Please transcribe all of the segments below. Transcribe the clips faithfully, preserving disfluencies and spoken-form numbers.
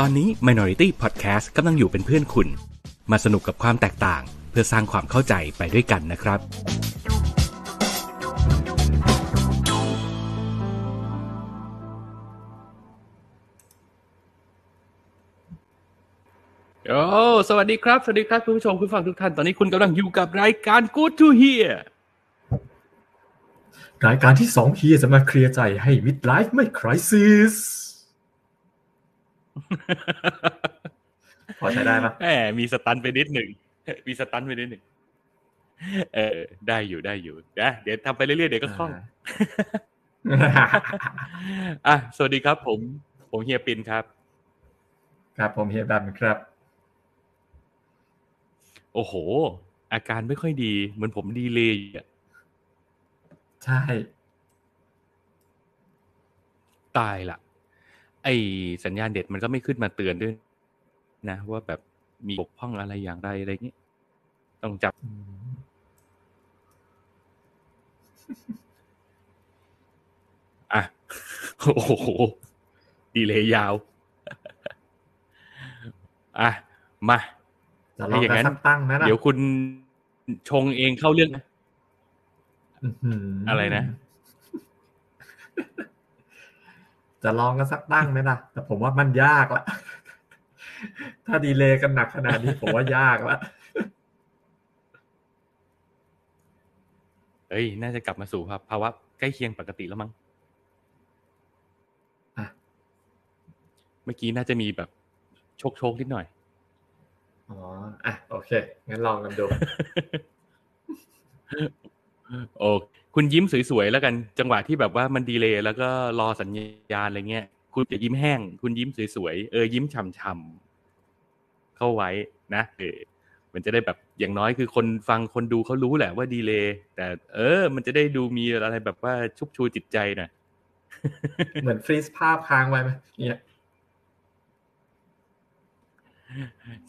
ตอนนี้ Minority Podcast กำลังอยู่เป็นเพื่อนคุณมาสนุกกับความแตกต่างเพื่อสร้างความเข้าใจไปด้วยกันนะครับโอ้สวัสดีครับสวัสดีครับคุณผู้ชมคุณฟังทุกท่านตอนนี้คุณกำลังอยู่กับรายการ Good to Hear รายการที่สอง Hear จะมาเคลียร์ใจให้ Midlife ไม่ Crisis พอใช้ได้ปะแหมมีสตันไปนิดหนึ่งมีสตันไปนิดหนึ่งเออได้อยู่ได้อยู่นะเดี๋ยวทำไปเรื่อยๆเดี๋ยวก็คล่องอ่ะสวัสดีครับผมผมเฮียปินครับครับผมเฮียบัมครับโอ้โหอาการไม่ค่อยดีเหมือนผมดีเลยอ่ะใช่ตายละไอสัญญาณเด็ดมันก็ไม่ขึ้นมาเตือนด้วยนะว่าแบบมีบกพร่องอะไรอย่างไรอะไรเงี้ยต้องจับ อ่ะโอ้โหดีเลยยาวอ่ะมาถ้าอย่างนั้นเดี๋ยวคุณชงเองเข้าเรื่องนะอะไรนะจะลองกันสักตั้งไหมล่ะแต่ผมว่ามันยากละถ้าดีเลย์กันหนักขนาดนี้ผมว่ายากละเอ้ยน่าจะกลับมาสู่ภาวะใกล้เคียงปกติแล้วมั้งอ่ะเมื่อกี้น่าจะมีแบบโชคโชคนิดหน่อยอ๋ออ่ะโอเคงั้นลองกันดูโอ้คุณยิ้มสวยๆแล้วกันจังหวะที่แบบว่ามันดีเลย์แล้วก็รอสัญญาณอะไรเงี้ยคุณจะยิ้มแห้งคุณยิ้มสวยๆเออยิ้มฉ่ำๆเข้าไว้นะเออมันจะได้แบบอย่างน้อยคือคนฟังคนดูเขารู้แหละว่าดีเลย์แต่เออมันจะได้ดูมีอะไรแบบว่าชุบชูจิตใจหน่อยเหมือนฟรีซภาพค้างไว้ไหมเนี่ย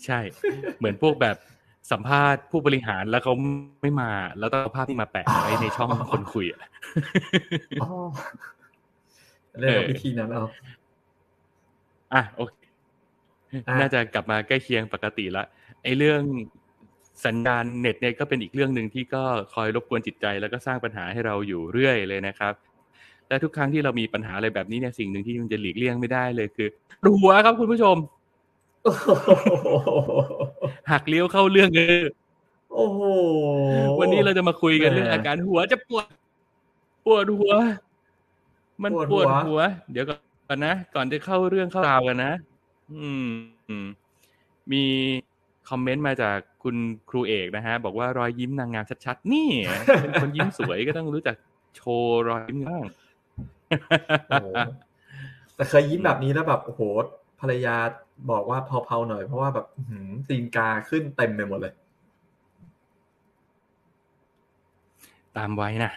ใช่เหมือนพวกแบบสัมภาษณ์ผู้บริหารแล้วเขาไม่มาแล้วต้องเอาภาพที่มาแปะไว้ในช่องคนคุยอ่ะอ๋อเรื่องวิธีนั้นเอาอ่ะโอเคน่าจะกลับมาใกล้เคียงปกติละไอ้เรื่องสัญญาณเน็ตเนี่ยก็เป็นอีกเรื่องนึงที่ก็คอยรบกวนจิตใจแล้วก็สร้างปัญหาให้เราอยู่เรื่อยเลยนะครับและทุกครั้งที่เรามีปัญหาอะไรแบบนี้เนี่ยสิ่งนึงที่มันจะหลีกเลี่ยงไม่ได้เลยคือหัวครับคุณผู้ชมหักเลี้ยวเข้าเรื่องเลยโอ้โหวันนี้เราจะมาคุยกันเรื่องอาการหัวจะปวดปวดหัวมันปวดหัวเดี๋ยวก่อนนะก่อนจะเข้าเรื่องเข้าราวกันนะอืมมีคอมเมนต์มาจากคุณครูเอกนะฮะบอกว่ารอยยิ้มนางงามชัดๆนี่เป็นคนยิ้มสวยก็ต้องรู้จักโชว์รอยยิ้มบ้างแต่เคยยิ้มแบบนี้แล้วแบบโอ้โหภรรยาบอกว่าเผาๆหน่อยเพราะว่าแบบหืมตีนกาขึ้นเต็มไปหมดเลยตามไว้นะ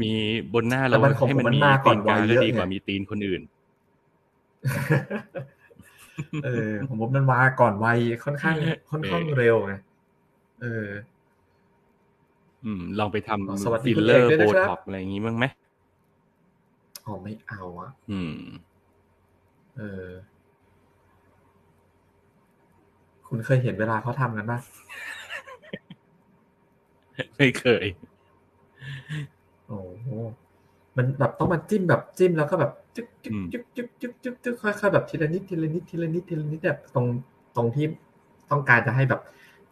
มีบนหน้าเราให้มันมีตีนกาก็ดีกว่ามีตีนคนอื่นเออผมผมนั้นมาก่อนวัยค่อนข้างค่อนข้างเร็วไงเอออืมลองไปทำฟิลเลอร์โบท็อกซ์อะไรอย่างงี้บ้างมั้ยอ๋อไม่เอาอ่ะอืมเออคุณเคยเห็นเวลาเขาทำกันป่ะไม่เคยโอ้โหมันแบบต้องมาจิ้มแบบจิ้มแล้วก็แบบจึ๊กจึ๊กจึ๊กจึ๊กจึ๊กจึ๊กจึ๊กค่อยๆแบบทีละนิดทีละนิดทีละนิดทีละนิดแบบตรงตรงที่ต้องการจะให้แบบ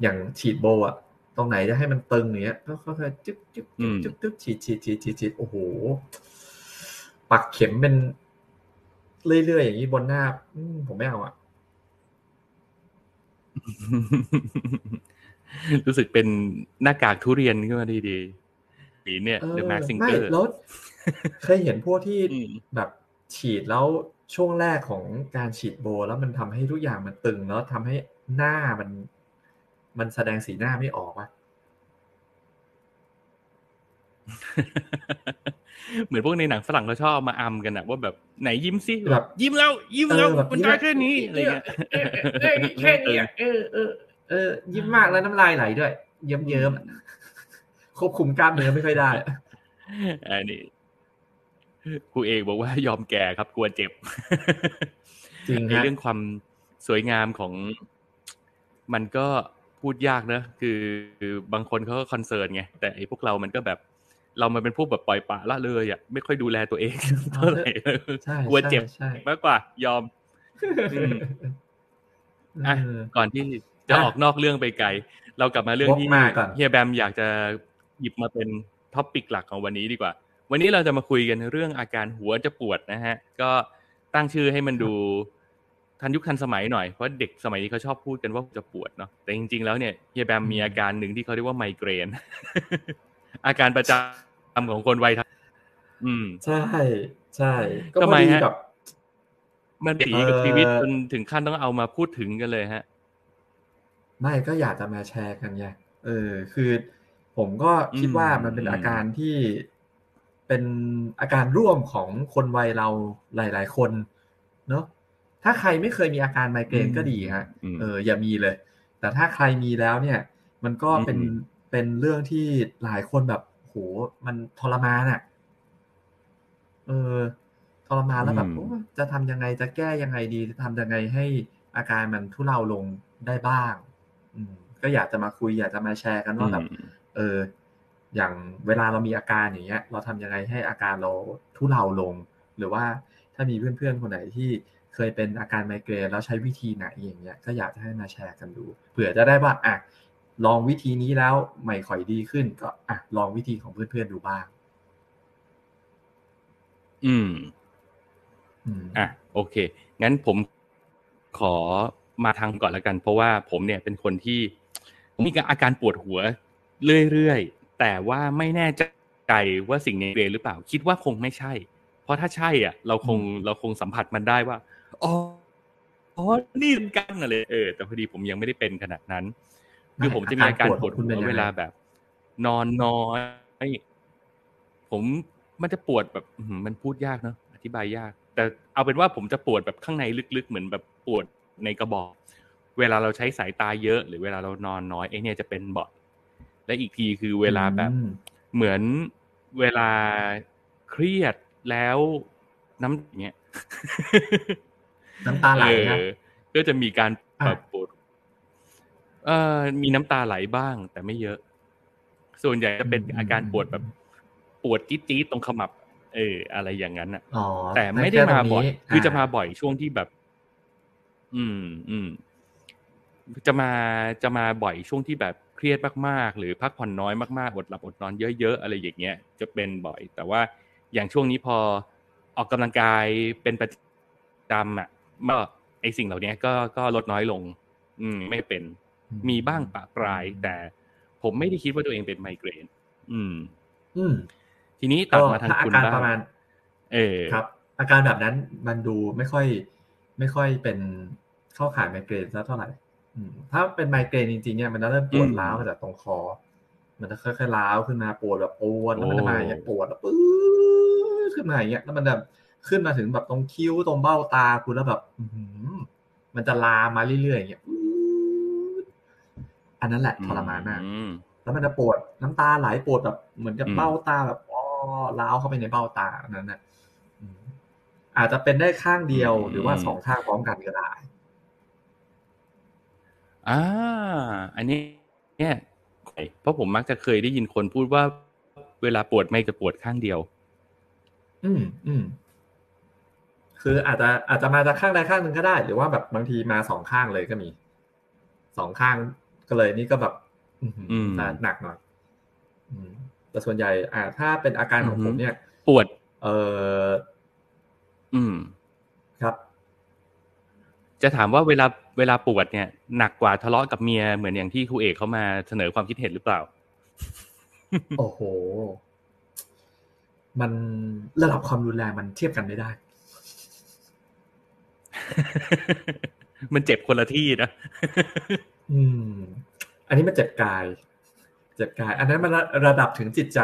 อย่างฉีดโบอ่ะตรงไหนจะให้มันตึงอย่างเงี้ยก็ค่อยๆจึ๊กจึ๊กจึ๊กจึ๊กจึ๊กฉีดฉีดฉีดฉีดฉีดโอ้โหปักเข็มเป็นเรื่อยๆอย่างนี้บนหน้าผมไม่เอาอ่ะรู้สึกเป็นหน้ากากทุเรียนขึ้นมาดีๆสีเนี่ยเดอะแม็กซิงเกอร์ไม่ลดเคยเห็นพวกที่แบบฉีดแล้วช่วงแรกของการฉีดโบแล้วมันทำให้ทุกอย่างมันตึงแล้วทำให้หน้ามันมันแสดงสีหน้าไม่ออกอ่ะเหมือนพวกในหนังฝรั่งเขาชอบมาอัมกันนะว่าแบบไหนยิ้มสิแบบยิ้มแล้วยิ้มแล้วมันได้แค่นี้อะไรเงี้ยแค่นี้เออเออเออยิ้มมากแล้วน้ำลายไหลด้วยเยิ้มๆควบคุมกล้ามเนื้อไม่ค่อยได้อันนี้ ครูเอกบอกว่ายอมแก่ครับกลัวเจ็บจริงในเรื่องความสวยงามของมันก็พูดยากนะคือบางคนเขาก็คอนเซิร์นไงแต่ไอ้พวกเรามันก็แบบเรามันเป็นพวกแบบปล่อยปละละเลยอ่ะไม่ค่อยดูแลตัวเองเท่าไหร่กลัวเจ็บมากกว่ายอมอ่ะก่อนที่จะออกนอกเรื่องไปไกลเรากลับมาเรื่องที่เฮียแบมอยากจะหยิบมาเป็นท็อปิกหลักของวันนี้ดีกว่าวันนี้เราจะมาคุยกันเรื่องอาการหัวจะปวดนะฮะก็ตั้งชื่อให้มันดูทันยุคทันสมัยหน่อยเพราะเด็กสมัยนี้เขาชอบพูดกันว่าจะปวดเนาะแต่จริงๆแล้วเนี่ยเฮียแบมมีอาการหนึ่งที่เขาเรียกว่าไมเกรนอาการประจำของคนวัยทำอืมใช่ใช่ก็พอดีกับมันตีกับชีวิตจนถึงขั้นต้องเอามาพูดถึงกันเลยฮะไม่ก็อยากจะมาแชร์กันไงเออคือผมก็คิดว่ามันเป็นอาการที่เป็นอาการร่วมของคนวัยเราหลายๆคนเนาะถ้าใครไม่เคยมีอาการไมเกรนก็ดีฮะเอออย่ามีเลยแต่ถ้าใครมีแล้วเนี่ยมันก็เป็นเป็นเรื่องที่หลายคนแบบโหมันทรมานอ่ะเออทรมานแล้วแบบจะทำยังไงจะแก้ยังไงดีจะทำยังไงให้อาการมันทุเลาลงได้บ้างก็อยากจะมาคุยอยากจะมาแชร์กันว่าแบบเอออย่างเวลาเรามีอาการอย่างเงี้ยเราทำยังไงให้อาการเราทุเลาลงหรือว่าถ้ามีเพื่อนๆคนไหนที่เคยเป็นอาการไมเกรนแล้วใช้วิธีไหนอย่างเงี้ยก็อยากจะให้มาแชร์กันดูเผื่อจะได้ว่าอ่ะลองวิธีนี้แล้วไม่ค่อยดีขึ้นก็อ่ะลองวิธีของเพื่อนๆดูบ้างอืมอ่ะโอเคงั้นผมขอมาทางก่อนแล้วกันเพราะว่าผมเนี่ยเป็นคนที่มีอาการปวดหัวเรื่อยๆแต่ว่าไม่แน่ใจว่าสิ่งนี้เป็นหรือเปล่าคิดว่าคงไม่ใช่เพราะถ้าใช่อ่ะเราคงเราคงสัมผัสมันได้ว่าอ๋ออ๋อนี่เป็นกันน่ะเลยเออแต่พอดีผมยังไม่ได้เป็นขนาดนั้นคือผมจะมีอาการปวดหัวเวลาแบบนอนน้อยผมมันจะปวดแบบมันพูดยากเนาะอธิบายยากแต่เอาเป็นว่าผมจะปวดแบบข้างในลึกๆเหมือนแบบปวดในกระบอกเวลาเราใช้สายตาเยอะหรือเวลาเรานอนน้อยไอ้เนี่ยจะเป็นบ่อยและอีกทีคือเวลาแบบเหมือนเวลาเครียดแล้วน้ำเงี้ยน้ำตาไหลนะก็จะมีการปวดเอ่อมีน้ำตาไหลบ้างแต่ไม่เยอะส่วนใหญ่จะเป็นอาการปวดแบบปวดจี๊ดๆตรงขมับเอออะไรอย่างนั้นน่ะแต่ไม่ได้มาบ่อยคือจะมาบ่อยช่วงที่แบบอืมอืมจะมาจะมาบ่อยช่วงที่แบบเครียดมากๆหรือพักผ่อนน้อยมากๆอดหลับอดนอนเยอะๆอะไรอย่างเงี้ยจะเป็นบ่อยแต่ว่าอย่างช่วงนี้พอออกกำลังกายเป็นประจำอ่ะก็ไอ้สิ่งเหล่านี้ก็ก็ลดน้อยลงอืมไม่เป็นมีบ้างปะปลายแต่ผมไม่ได้คิดว่าตัวเองเป็นไมเกรนอืมอืมทีนี้ตัดมาทางคุณบ้างอาการประมาณเออครับอาการแบบนั้นมันดูไม่ค่อยไม่ค่อยเป็นเข้าข่ายไมเกรนซะเท่าไหร่ถ้าเป็นไมเกรนจริงๆเนี่ยมันจะเริ่มปวดร้าวมาจากตรงคอมันจะค่อยๆร้าวขึ้นมาปวดแบบปวดแล้วมันจะมาอย่างปวดแล้วปื้อขึ้นมาอย่างเงี้ยแล้วมันแบบขึ้นมาถึงแบบตรงคิ้วตรงเบ้าตาคุณแล้วแบบมันจะลามมาเรื่อยๆอย่างเงี้ยอันนั้นแหละทรมานมากแล้วมันจะปวดน้ำตาไหลปวดแบบเหมือนจะเบ้าตาแบบอ้อร้าวเข้าไปในเบ้าตานั้นน่ะอาจจะเป็นได้ข้างเดียวหรือว่าสองข้างพร้อมกันก็ได้อ่าอันนี้เนี่ยเพราะผมมักจะเคยได้ยินคนพูดว่าเวลาปวดไม่จะปวดข้างเดียวอืมอืมคืออาจจะอาจจะมาจากข้างใดข้างหนึ่งก็ได้หรือว่าแบบบางทีมาสองข้างเลยก็มีสองข้างก็เลยนี่ก็แบบหนักหน่อยแต่ส่วนใหญ่อ่าถ้าเป็นอาการของผมเนี่ยปวดเอออืมครับจะถามว่าเวลาเวลาปวดเนี่ยหนักกว่าทะเลาะกับเมียเหมือนอย่างที่ครูเอกเขามาเสนอความคิดเห็นหรือเปล่าโอ้โหมันระดับความรุนแรงมันเทียบกันไม่ได้มันเจ็บคนละที่นะอืมอันนี้มันเจ็บกายเจ็บกายอันนั้นมันระดับถึงจิตใจ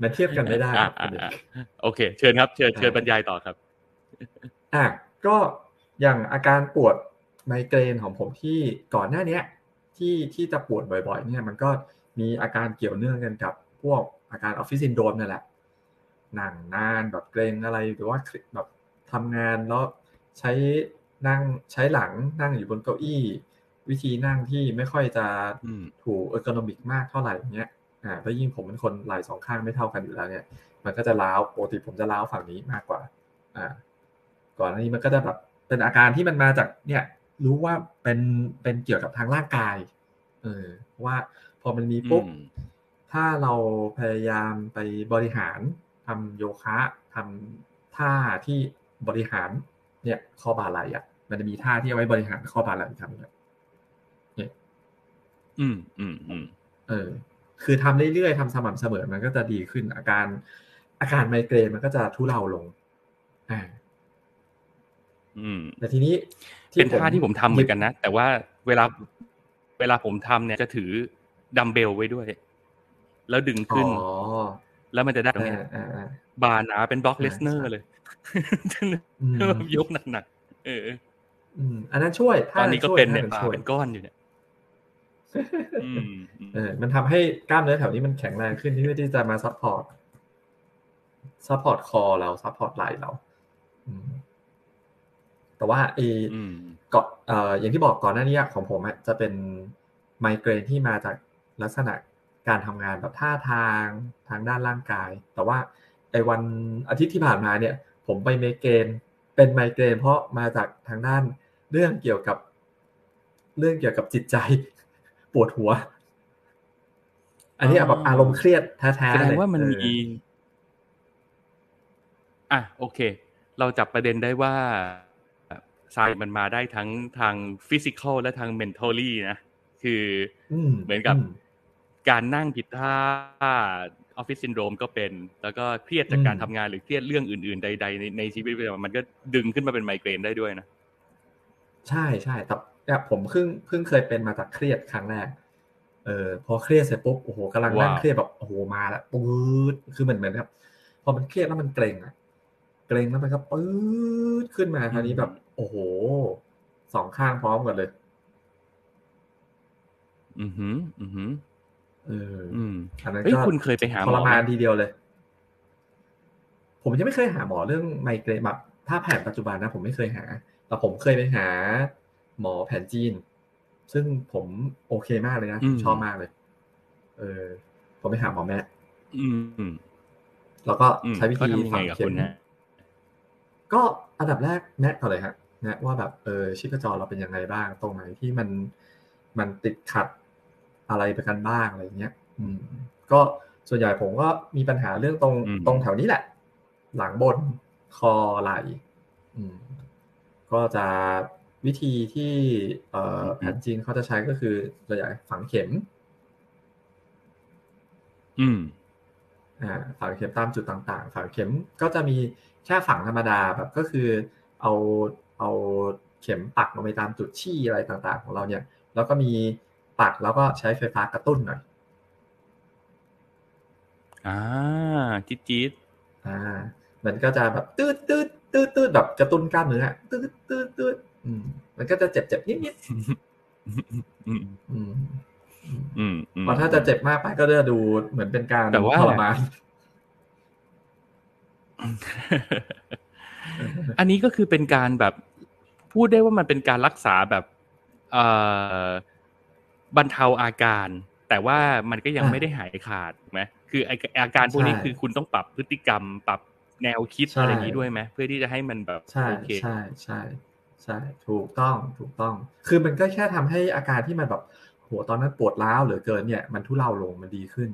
มันเทียบกันไม่ได้โอเคเชิญครับเชิญเชิญบรรยายต่อครับอ่ะก็อย่างอาการปวดไมเกรนของผมที่ก่อนหน้านี้ที่ที่จะปวดบ่อยๆเนี่ยมันก็มีอาการเกี่ยวเนื่องกันกับ พวกอาการออฟฟิศซินโดรมนั่นแหละนั่งนานแบบเกรงอะไรหรือว่าแบบทำงานแล้วใช้นั่งใช้หลังนั่งอยู่บนเก้าอี้วิธีนั่งที่ไม่ค่อยจะถูกเออร์โกนอมิกมากเท่าไหร่อย่างเงี้ยอ่าแล้วยิ่งผมเป็นคนไหล่สองข้างไม่เท่ากันอยู่แล้วเนี่ยมันก็จะล้าวปกติผมจะล้าวฝั่งนี้มากกว่าอ่าก่อนหน้านี้มันก็จะแบบเป็นอาการที่มันมาจากเนี่ยรู้ว่าเป็นเป็นเกี่ยวกับทางร่างกายเออว่าพอมันมีปุ๊บถ้าเราพยายามไปบริหารทำโยคะทำท่าที่บริหารเนี่ยข้อบ่าไหล่อ่ะมันจะมีท่าที่เอาไว้บริหารข้อบ่าไหล่ทำเนี่ยเนี่ยอืมอืมอืมเออคือทำเรื่อยๆทำสม่ำเสมอมันก็จะดีขึ้นอาการอาการไมเกรนมันก็จะทุเลาลงอ่าอืมแต่ทีนี้เป็นท่าที่ผมทำเหมือนกันนะแต่ว่าเวลาเวลาผมทำเนี่ยจะถือดัมเบลไว้ด้วยแล้วดึงขึ้นแล้วมันจะได้ตรงนี้บาร์หนาเป็นบล็อกเลสเนอร์เลยยกหนักๆเอออันนั้นช่วยตอนนี้ก็เป็นเนี่ยเป็นก้อนอยู่เนี่ยเออมันทำให้กล้ามเนื้อแถวนี้มันแข็งแรงขึ้นที่เพื่อที่จะมาซัพพอร์ตซัพพอร์ตคอเราซัพพอร์ตไหล่เราแต่ว่าไอ้เกาะเอ่ออย่างที่บอกก่อนหน้านี้ของผมอ่ะจะเป็นไมเกรนที่มาจากลักษณะการทำงานแบบท่าทางทางด้านร่างกายแต่ว่าไอ้วันอาทิตย์ที่ผ่านมาเนี่ยผมไปไมเกรนเป็นไมเกรนเพราะมาจากทางด้านเรื่องเกี่ยวกับเรื่องเกี่ยวกับจิตใจปวดหัวอันนี้แบบอารมณ์เครียดแท้ๆเลยแสดงว่ามันมีอ่ะโอเคเราจับประเด็นได้ว่าสายมันมาได้ทั้งทางฟิสิคอลและทางเมนทอลลี่นะคือเหมือนกับการนั่งผิดท่าออฟฟิศซินโดรมก็เป็นแล้วก็เครียดจากการทำงานหรือเครียดเรื่องอื่นๆใดๆในในชีวิตประจำวันมันก็ดึงขึ้นมาเป็นไมเกรนได้ด้วยนะใช่ๆแต่แบบผมเพิ่งเพิ่งเคยเป็นมาจากเครียดครั้งแรกเออพอเครียดเสร็จปุ๊บโอ้โหกำลังนั่งเครียดแบบโอ้โหมาแล้วปื๊ดคือเหมือนเหมือนครับพอมันเครียดแล้วมันเกร็งอะเกร็งแล้วมันก็ปื๊ดขึ้นมาคราวนี้แบบโอ้โหสองข้างพร้อมกันเลยอือหืออือหือเอออืมเฮ้ยคุณเคยไปหาหมอทรมานทีเดียวเลยผมยังไม่เคยหาหมอเรื่องไมเกรนแบบถ้าแผนปัจจุบันนะผมไม่เคยหาแต่ผมเคยไปหาหมอแผนจีนซึ่งผมโอเคมากเลยนะชอบมากเลยเออผมไปหาหมอแม่แล้วก็ใช้วิธีฝังเข็มก็อันดับแรกแนะก่อนเลยฮะแนะว่าแบบเออชีพจรเราเป็นยังไงบ้างตรงไหนที่มันมันติดขัดอะไรไปกันบ้างอะไรเงี้ยอืมก็ส่วนใหญ่ผมก็มีปัญหาเรื่องตรงตรงแถวนี้แหละหลังบนคอไหล่อืมก็จะวิธีที่เอ่อแผนจีนเขาจะใช้ก็คือส่วนใหญ่ฝังเข็มอืมอ่าฝังเข็มตามจุดต่างๆฝังเข็มก็จะมีแค่ฝังธรรมดาแบบก็คือเอาเอาเข็มปักลงไปตามจุดชี้อะไรต่างๆของเราเนี่ยแล้วก็มีปักแล้วก็ใช้ไฟฟ้ากระตุ้นหน่อยอ่าจี๊ดจี๊ดอ่ามันก็จะแบบตืดตืดตืดตืดแบบกระตุ้นกล้ามเนื้อตืดตืดตืดอืมมันก็จะเจ็บเจ็บนิดนิดอืมอืมอืมพอถ้าจะเจ็บมากไปก็จะดูเหมือนเป็นการทรมานอันนี้ก็คือเป็นการแบบพูดได้ว่ามันเป็นการรักษาแบบเอ่อบรรเทาอาการแต่ว่ามันก็ยังไม่ได้หายขาดมั้ยคือไอ้อาการพวกนี้คือคุณต้องปรับพฤติกรรมปรับแนวคิดอะไรอย่างนี้ด้วยมั้ยเพื่อที่จะให้มันแบบโอเคใช่ๆๆใช่ถูกต้องถูกต้องคือมันก็แค่ทำให้อาการที่มันแบบโหตอนนั้นปวดร้าวเหลือเกินเนี่ยมันทุเลาลงมันดีขึ้น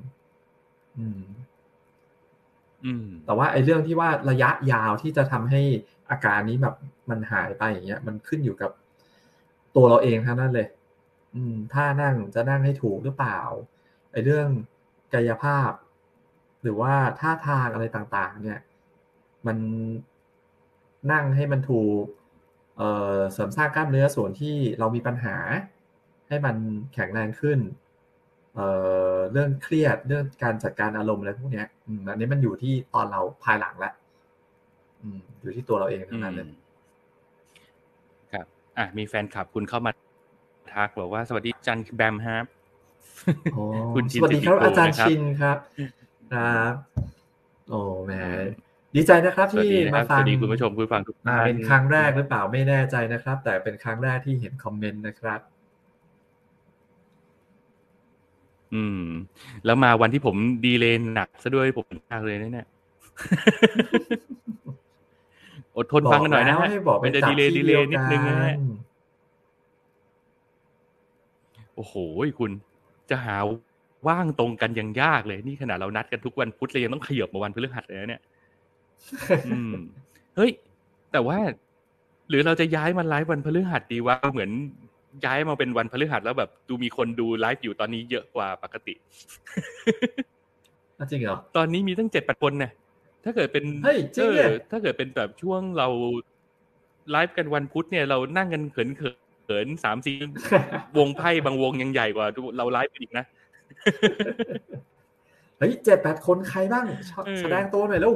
อืมแต่ว่าไอ้เรื่องที่ว่าระยะยาวที่จะทำให้อาการนี้แบบมันหายไปอย่างเงี้ยมันขึ้นอยู่กับตัวเราเองทั้งนั้นเลยอืมท่านั่งจะนั่งให้ถูกหรือเปล่าไอ้เรื่องกายภาพหรือว่าท่าทางอะไรต่างๆเนี่ยมันนั่งให้มันถูกเอ่อเสริมสร้างกล้ามเนื้อส่วนที่เรามีปัญหาให้มันแข็งแรงขึ้นเอ่อเรื่องเครียดเรื่องการจัดการอารมณ์อะไรพวกเนี้ยอืมอันนี้มันอยู่ที่ตอนเราภายหลังละอืมอยู่ที่ตัวเราเองทั้งนั้นเลยครับอ่ะมีแฟนคลับคุณเข้ามาทักบอกว่าสวัสดีจันแบมครับ สวัสดีครับอาจารย์ชินครับครับโอ้แหมดีใจนะครับที่มาฟังสวัสดีคุณผู้ชมผู้ฟังทุกท่านเป็นครั้งแรกหรือเปล่าไม่แน่ใจนะครับแต่เป็นครั้งแรกที่เห็นคอมเมนต์นะครับอืมแล้วมาวันที่ผมดีเลย์หนักซะด้วยผมหนักเลยเนี่ยอดทนฟังกันหน่อยนะฮะมันจะดีเลย์ดีเลย์นิดนึงนะฮะโอ้โหคุณจะหาว่างตรงกันยังยากเลยนี่ขนาดเรานัดกันทุกวันพุธเลยยังต้องขยับมาวันพฤหัสเลยนะเนี่ยอืมเฮ้ยแต่ว่าหรือเราจะย้ายมาไลฟ์วันพฤหัสดีวะเหมือนย้ายมาเป็นวันพฤหัสแล้วแบบดูมีคนดูไลฟ์อยู่ตอนนี้เยอะกว่าปกติจริงเหรอตอนนี้มีตั้ง เจ็ดถึงแปด คนนะถ้าเกิดเป็นเฮ้ยจริงเหรอถ้าเกิดเป็นแบบช่วงเราไลฟ์กันวันพุธเนี่ยเรานั่งกันเขินเขิน สามสี่ วงไพ่บางวงยังใหญ่กว่าเราไลฟ์ไปอีกนะเฮ้ย เจ็ดถึงแปด คนใครบ้างแสดงตัวหน่อยเร็ว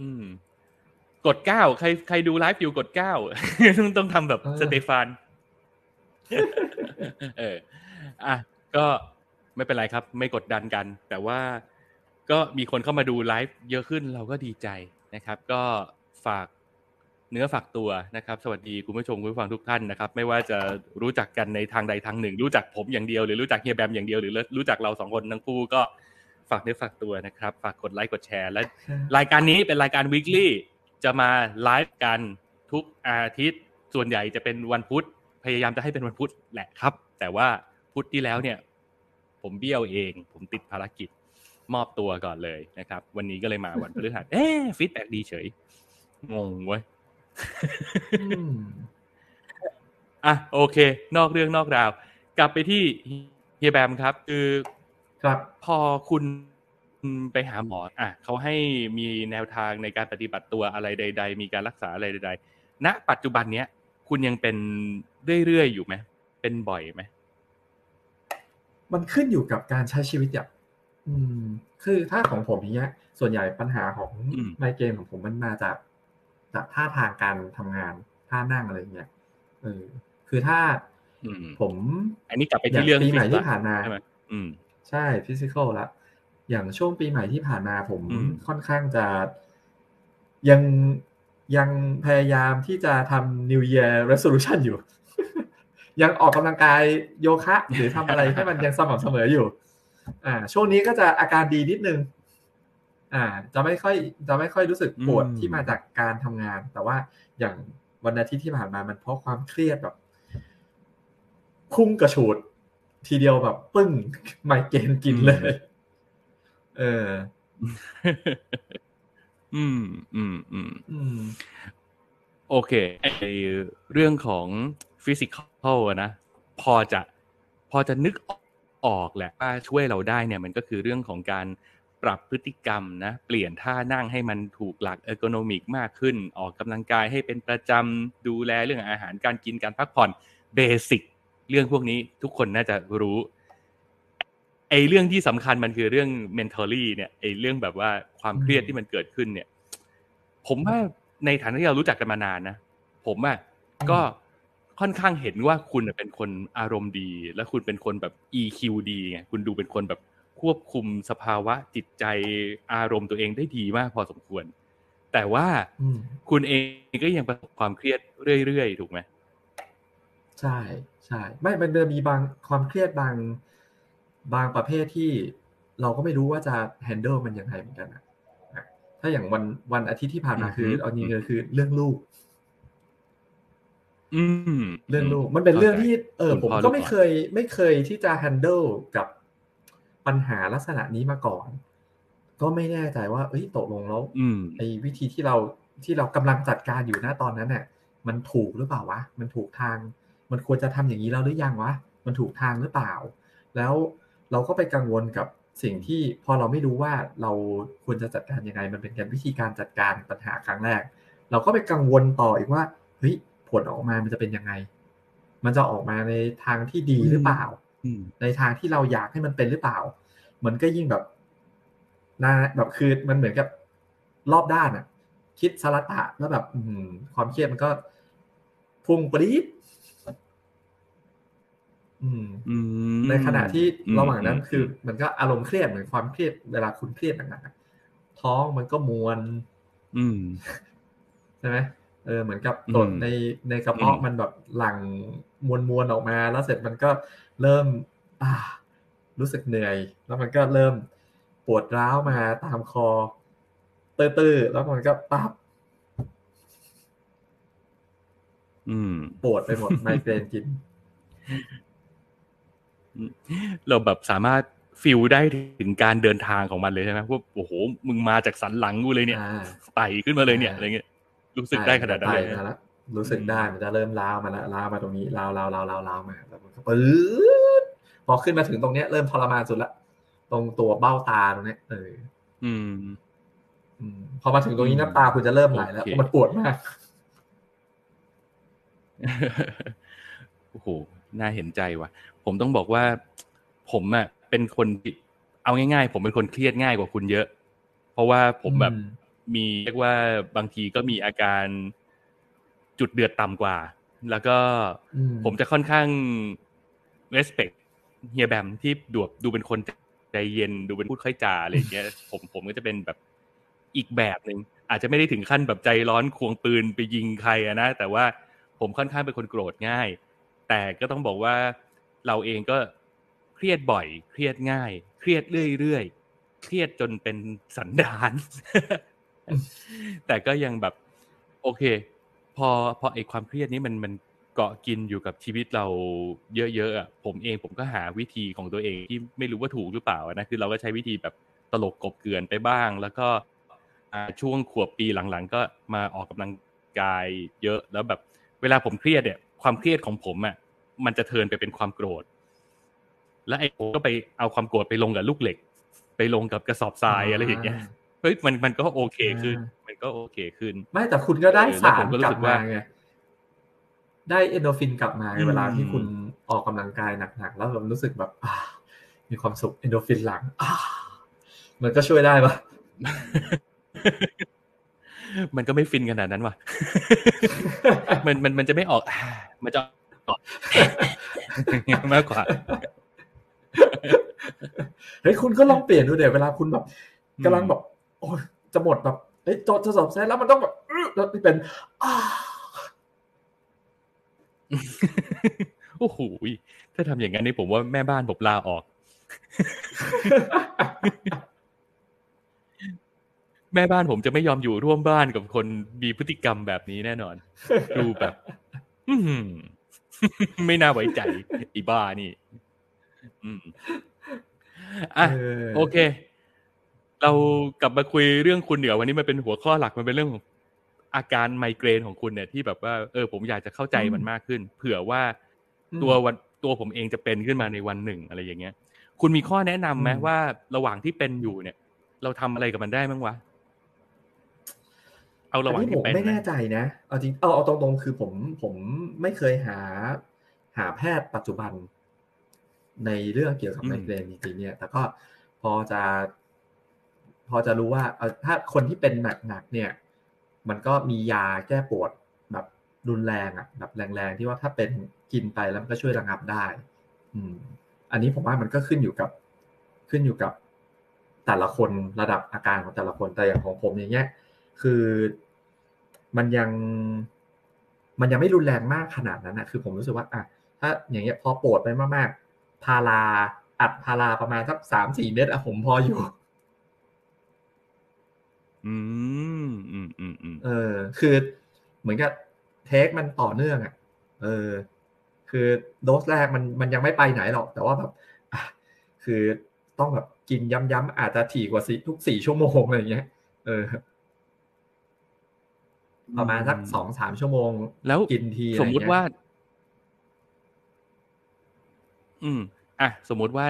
อืมกดเก้าใครใครดูไลฟ์อยู่กดเก้า ต้องต้องทำแบบสเตฟานเอออ่ะก็ไม่เป็นไรครับไม่กดดันกันแต่ว่าก็มีคนเข้ามาดูไลฟ์เยอะขึ้นเราก็ดีใจนะครับก็ฝากเนื้อฝากตัวนะครับสวัสดีคุณผู้ชมคุณผู้ฟังทุกท่านนะครับไม่ว่าจะรู้จักกันในทางใดทางหนึ่งรู้จักผมอย่างเดียวหรือรู้จักเฮียแบมอย่างเดียวหรือรู้จักเราสองคนทั้งคู่ก็ฝากเนื้อฝากตัวนะครับฝากกดไลค์กดแชร์และรายการนี้เป็นรายการ weekly จะมาไลฟ์กันทุกอาทิตย์ส่วนใหญ่จะเป็นวันพุธพยายามจะให้เป็นวันพุธแหละครับแต่ว่าพุธที่แล้วเนี่ยผมเบี้ยวเองผมติดภารกิจมอบตัวก่อนเลยนะครับวันนี้ก็เลยมาวันพฤหัสเอ๊ะฟีดแบคดีเฉยงงเว้ยอ่ะโอเคนอกเรื่องนอกราวกลับไปที่เฮียแบมครับคือครับพอคุณไปหาหมออ่ะเขาให้มีแนวทางในการปฏิบัติตัวอะไรใดๆมีการรักษาอะไรใดๆณปัจจุบันเนี้ยคุณยังเป็นเรื่อยๆอยู่ไหมเป็นบ่อยไหมมันขึ้นอยู่กับการใช้ชีวิตอย่างอืมคือถ้าของผมเนี้ยส่วนใหญ่ปัญหาของไมเกรนของผมมันมาจากจากท่าทางการทำงานท่านั่งอะไรเงี้ยเออคือถ้าผมอันนี้กลับไปที่เรื่องปีใหม่ที่ผ่านมาใช่ไหมอืมใช่ฟิสิคอลละอย่างช่วงปีใหม่ที่ผ่านมาผมค่อนข้างจะยังยังพยายามที่จะทำ New Year Resolution อยู่ ยังออกกำลังกายโยคะหรือทำอะไรให้มันยังสม่ำเสมออยู่อ่าช่วงนี้ก็จะอาการดีนิดนึงอ่าจะไม่ค่อยจะไม่ค่อยรู้สึกปวดที่มาจากการทำงานแต่ว่าอย่างวันอาทิตย์ที่ผ่านมามันเพราะความเครียดแบบพุ่งกระฉูดทีเดียวแบบปึ้งไมเกรนกินเลยเอออืมอืมอืมอืมโอเคไอเรื่องของฟิสิกอลนะพอจะพอจะนึกออกแหละว่าช่วยเราได้เนี่ยมันก็คือเรื่องของการปรับพฤติกรรมนะเปลี่ยนท่านั่งให้มันถูกหลักเออร์โกนอมิกมากขึ้นออกกำลังกายให้เป็นประจำดูแลเรื่องอาหารการกินการพักผ่อนเบสิกเรื่องพวกนี้ทุกคนน่าจะรู้ไอ้เรื่องที่สำคัญมันคือเรื่อง mentally เนี่ยไอ้เรื่องแบบว่าความเครียดที่มันเกิดขึ้นเนี่ยผมว่าในฐานะที่เรารู้จักกันมานานนะผมอ่ะก็ค่อนข้างเห็นว่าคุณเป็นคนอารมณ์ดีและคุณเป็นคนแบบ อี คิว ดีไงคุณดูเป็นคนแบบควบคุมสภาวะจิตใจอารมณ์ตัวเองได้ดีมากพอสมควรแต่ว่าคุณเองก็ยังประสบความเครียดเรื่อยๆถูกไหมใช่ใช่ไม่มันจะมีบางความเครียดบางบางประเภทที่เราก็ไม่รู้ว่าจะ handle มันยังไงเหมือนกันนะถ้าอย่างวันวันอาทิตย์ที่ผ่านมาคือเอาจริงๆคือเรื่องลูกอืมเรื่องลูกมันเป็นเรื่องที่เออผมก็ไม่เคยไม่เคยที่จะ handle กับปัญหาลักษณะนี้มาก่อนก็ไม่แน่ใจว่าเอ้ยตกลงแล้วไอ้วิธีที่เราที่เรากำลังจัดการอยู่ณตอนนั้นเนี่ยมันถูกหรือเปล่าวะมันถูกทางมันควรจะทำอย่างนี้แล้วหรือยังวะมันถูกทางหรือเปล่าแล้วเราก็ไปกังวลกับสิ่งที่พอเราไม่รู้ว่าเราควรจะจัดการยังไงมันเป็นการวิธีการจัดการปัญหาครั้งแรกเราก็ไปกังวลต่ออีกว่าเฮ้ยผลออกมามันจะเป็นยังไงมันจะออกมาในทางที่ดีหรือเปล่าในทางที่เราอยากให้มันเป็นหรือเปล่ามันก็ยิ่งแบบนะแบบคือมันเหมือนกับรอบด้านอ่ะคิดสลัดตะแล้วแบบความเครียดมันก็พุ่งปรี๊ด ในขณะที่ระหว่างนั้นคือมันก็อารมณ์เครียดเหมือนความเครียดเวลาคุณเครียดหนักๆท้องมันก็มวนใช่ไหมเออเหมือนกับตดในในกระเพาะมันแบบหลั่งมวนๆออกมาแล้วเสร็จมันก็เริ่มอ่ารู้สึกเหนื่อยแล้วมันก็เริ่มปวดร้าวมาตามคอตื้อๆแล้วมันก็ปั๊บอืมปวดไปหมดไมเกรนกินเราแบบสามารถฟิลได้ถึงการเดินทางของมันเลยใช่ไหมว่าโอ้โหมึงมาจากสันหลังกูเลยเนี่ยไต่ขึ้นมาเลยเนี่ยอะไรเงี้ยรู้สึกได้ขนาดนั้นเลยนะรู้สึกได้มันจะเริ่มล้าวมาแล้วล้าวมาตรงนี้ล้าวล้าวล้าวล้าวล้าวมาแล้วมันก็ปื๊ดพอขึ้นมาถึงตรงเนี้ยเริ่มทรมานสุดละตรงตัวเบ้าตาตรงเนี้ยเอออืมอืมพอมาถึงตรงนี้น้ำตาคุณจะเริ่มไหลแล้วมันปวดมากโอ้โหน่าเห็นใจว่ะผมต้องบอกว่าผมอ่ะเป็นคนเอาง่ายๆผมเป็นคนเครียดง่ายกว่าคุณเยอะเพราะว่าผมแบบมีเรียกว่าบางทีก็มีอาการจุดเดือดต่ำกว่าแล้วก็ผมจะค่อนข้าง respect เฮียแบมที่ดูดูเป็นคนใจเย็นดูเป็นพูดค่อยจาอะไรอย่างเงี้ยผมผมก็จะเป็นแบบอีกแบบนึงอาจจะไม่ได้ถึงขั้นแบบใจร้อนควงปืนไปยิงใครอะนะแต่ว่าผมค่อนข้างเป็นคนโกรธง่ายแต่ก็ต้องบอกว่าเราเองก็เครียดบ่อยเครียดง่ายเครียดเรื่อยๆเครียดจนเป็นสันดานแต่ก็ยังแบบโอเคพอพอไอ้ความเครียดนี้มันมันเกาะกินอยู่กับชีวิตเราเยอะๆอ่ะผมเองผมก็หาวิธีของตัวเองที่ไม่รู้ว่าถูกหรือเปล่านะคือเราก็ใช้วิธีแบบตลกกบเกลื่อนไปบ้างแล้วก็ช่วงขวบปีหลังๆก็มาออกกำลังกายเยอะแล้วแบบเวลาผมเครียดเนี่ยความเครียดของผมอ่ะมันจะเทิร์นไปเป็นความโกรธแล้วไอ้ผมก็ไปเอาความโกรธไปลงกับลูกเหล็กไปลงกับกระสอบทรายอะไรอย่างเงี้ยเฮ้ยมันมันก็โอเคขึ้นมันก็โอเคขึ้นไม่แต่คุณก็ได้สารกลับมาไงได้เอนโดรฟินกลับมาเวลาที่คุณออกกำลังกายหนักๆแล้วรู้สึกแบบมีความสุขเอนโดรฟินหลังมันก็ช่วยได้ปะมันก็ไม่ฟินขนาดนั้นว่ะมันมันมันจะไม่ออกมันจะออกมากกว่าเฮ้ยคุณก็ลองเปลี่ยนดูเดี๋ยวเวลาคุณแบบกำลังแบบโอ้จะหมดแบบเอ้ยทดสอบใช้แล้วมันต้องแบบแล้วนี่เป็นโอ้โหถ้าทำอย่างนั้นนี่ผมว่าแม่บ้านผมลาออกแม่บ้านผมจะไม่ยอมอยู่ร่วมบ้านกับคนมีพฤติกรรมแบบนี้แน่นอนดูแบบไม่น่าไว้ใจอีบ้านี่อ่ะโอเคเรากลับมาคุยเรื่องคุณเดี๋ยววันนี้มันเป็นหัวข้อหลักมันเป็นเรื่องของอาการไมเกรนของคุณเนี่ยที่แบบว่าเออผมอยากจะเข้าใจมันมากขึ้นเผื่อว่าตัววันตัวผมเองจะเป็นขึ้นมาในวันหนึ่งอะไรอย่างเงี้ยคุณมีข้อแนะนำไหมว่าระหว่างที่เป็นอยู่เนี่ยเราทำอะไรกับมันได้มั้งวะเอาระหว่างที่เป็นผมไม่แน่ใจนะเอาจริงเอาเอาตรงๆคือผมผมไม่เคยหาหาแพทย์ปัจจุบันในเรื่องเกี่ยวกับไมเกรนจริงๆเนี่ยแต่ก็พอจะพอจะรู้ว่าถ้าคนที่เป็นหนักๆเนี่ยมันก็มียาแก้ปวดแบบรุนแรงอ่ะแบบแรงๆที่ว่าถ้าเป็นกินไปแล้วมันก็ช่วยระงับได้อืมอันนี้ผมว่ามันก็ขึ้นอยู่กับขึ้นอยู่กับแต่ละคนระดับอาการของแต่ละคนแต่อย่างของผมอย่างเงี้ยคือมันยังมันยังไม่รุนแรงมากขนาดนั้นนะคือผมรู้สึกว่าอ่ะถ้าอย่างเงี้ยพอปวดไปมากๆพาราอัดพาราประมาณสัก สามถึงสี่ เม็ดอ่ะผมพออยู่อืมอืมอืมอืมเออคือเหมือนกับเทคมันต่อเนื่องอ่ะเออคือโดสแรกมันมันยังไม่ไปไหนหรอกแต่ว่าแบบคือต้องแบบกินย้ำๆอาจจะถี่กว่าทุกสี่ชั่วโมงอะไรอย่างเงี้ยเออประมาณสัก สองถึงสาม ชั่วโมงแล้วกินทีสมมุติว่าอืมอ่ะสมมุติว่า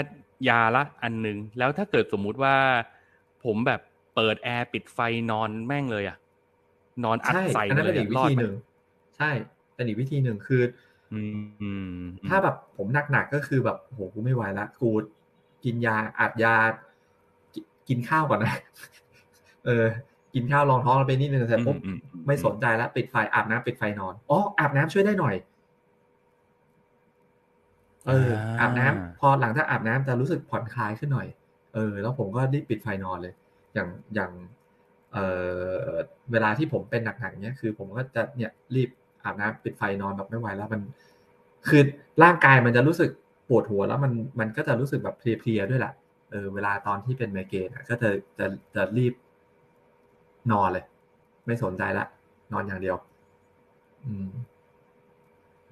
ยาละอันนึงแล้วถ้าเกิดสมมุติว่าผมแบบเปิดแอร์ปิดไฟนอนแม่งเลยอ่ะนอนอัดใส่เลยอันนั้นเป็นอีกวิธีหนึ่งใช่เป็นอีกวิธีหนึ่งคือถ้าแบบผมหนักๆก็คือแบบโหกูไม่ไหวละกูกินยาอัดยากินข้าวก่อนนะเออกินข้าวรองท้องเราไปนิดนึงแต่ผมไม่สนใจแล้วปิดไฟอาบน้ำปิดไฟนอนอ๋ออาบน้ำช่วยได้หน่อย เอออาบน้ำพอหลังจากอาบน้ำจะรู้สึกผ่อนคลายขึ้นหน่อยเออแล้วผมก็รีบปิดไฟนอนเลยอย่างอย่างเออเวลาที่ผมเป็นหนักๆเนี้ยคือผมก็จะเนี่ยรีบอาบน้ำปิดไฟนอนแบบไม่ไหวแล้วมันคือร่างกายมันจะรู้สึกปวดหัวแล้วมันมันก็จะรู้สึกแบบเพลียๆด้วยแหละเออเวลาตอนที่เป็นไมเกรนก็จะจะจะรีบนอนเลยไม่สนใจละนอนอย่างเดียวอืม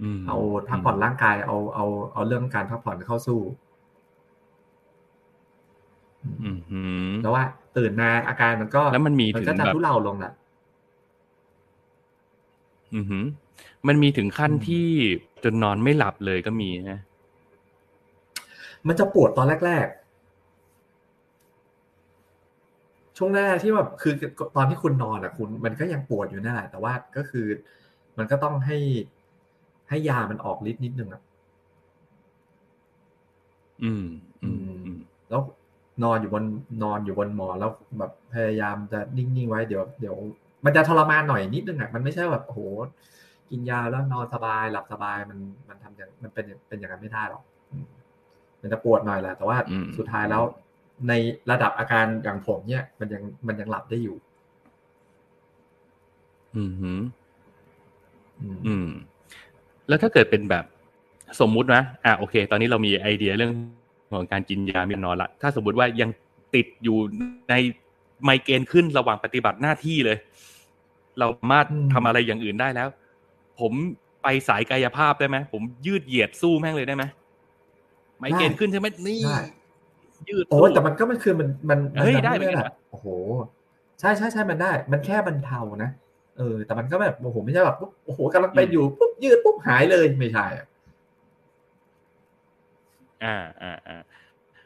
อืมเอาพักผ่อนร่างกายเอาเอาเอาเรื่องการพักผ่อนเข้าสู้อือหือแล้วว่าตื่นมาอาการมันก็แล้วมันมีถึงแบบทุเลาลงละอือหือมันมีถึงขั้นที่จนนอนไม่หลับเลยก็มีนะมันจะปวดตอนแรกๆช่วงแรกที่แบบคือตอนที่คุณนอนอ่ะคุณมันก็ยังปวดอยู่นั่นแหละแต่ว่าก็คือมันก็ต้องให้ให้ยามันออกฤทธิ์นิดนึงอ่ะอืมอืมแล้วนอนอยู่บนนอนอยู่บนหมอนแล้วแบบพยายามจะนิ่งๆไว้เดี๋ยวเดี๋ยวมันจะทรมานหน่อยนิดนึงอ่ะมันไม่ใช่แบบโหกินยาแล้วนอนสบายหลับสบายมันมันทำอย่างมันเป็นเป็นอย่างนั้นไม่ได้หรอกมันจะปวดหน่อยแหละแต่ว่าสุดท้ายแล้วในระดับอาการอย่างผมเนี่ยมันยังมันยังหลับได้อยู่อืมอืมแล้วถ้าเกิดเป็นแบบสมมุตินะอ่ะโอเคตอนนี้เรามีไอเดียเรื่องของการกินยาไม่นอนละถ้าสมมุติว่ายังติดอยู่ในไมเกรนขึ้นระหว่างปฏิบัติหน้าที่เลยเราสามารถทำอะไรอย่างอื่นได้แล้วผมไปสายกายภาพได้ไหมผมยืดเหยียดสู้แม่งเลยได้ไหมไมเกรนขึ้นใช่ไหมนี่ยืดโอ้แต่มันก็มันคือมันมันเฮ้ยได้ไหมล่ะโอ้โหใช่ใช่ใช่มันได้มันแค่บรรเทานะเออแต่มันก็แบบโอ้โหไม่ใช่แบบปุ๊บโอ้โหกำลังเป็นอยู่ปุ๊บยืดปุ๊บหายเลยไม่ใช่อ่าอ่าอ่า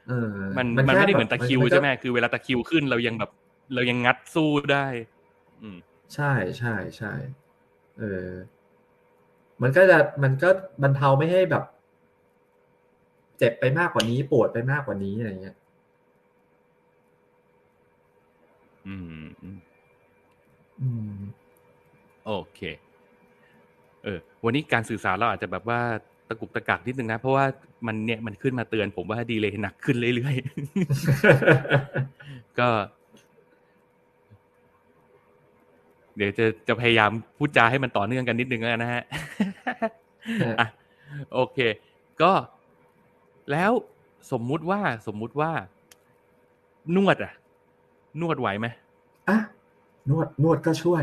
เออมันมันไม่ได้เหมือนตะคิวใช่ไหมคือเวลาตะคิวขึ้นเรายังแบบเรายังงัดสู้ได้อืมใช่ใช่ใช่เออมันก็จะมันก็บรรเทาไม่ให้แบบเจ็บไปมากกว่านี้ปวดไปมากกว่านี้อะไรเงี้ยอืมอืมโอเคเออวันนี้การสื่อสารเราอาจจะแบบว่าตะกุกตะกักนิดนึงนะเพราะว่ามันเนี่ยมันขึ้นมาเตือนผมว่าดีเลย์หนักขึ้นเรื่อยๆก็เดี๋ยวจะจะพยายามพูดจาให้มันต่อเนื่องกันนิดนึงแล้วนะฮะอ่ะโอเคก็แล้วสมมุติว่าสมมุติว่านวดอ่ะนวดไหวไหมอ่ะนวดนวดก็ช่วย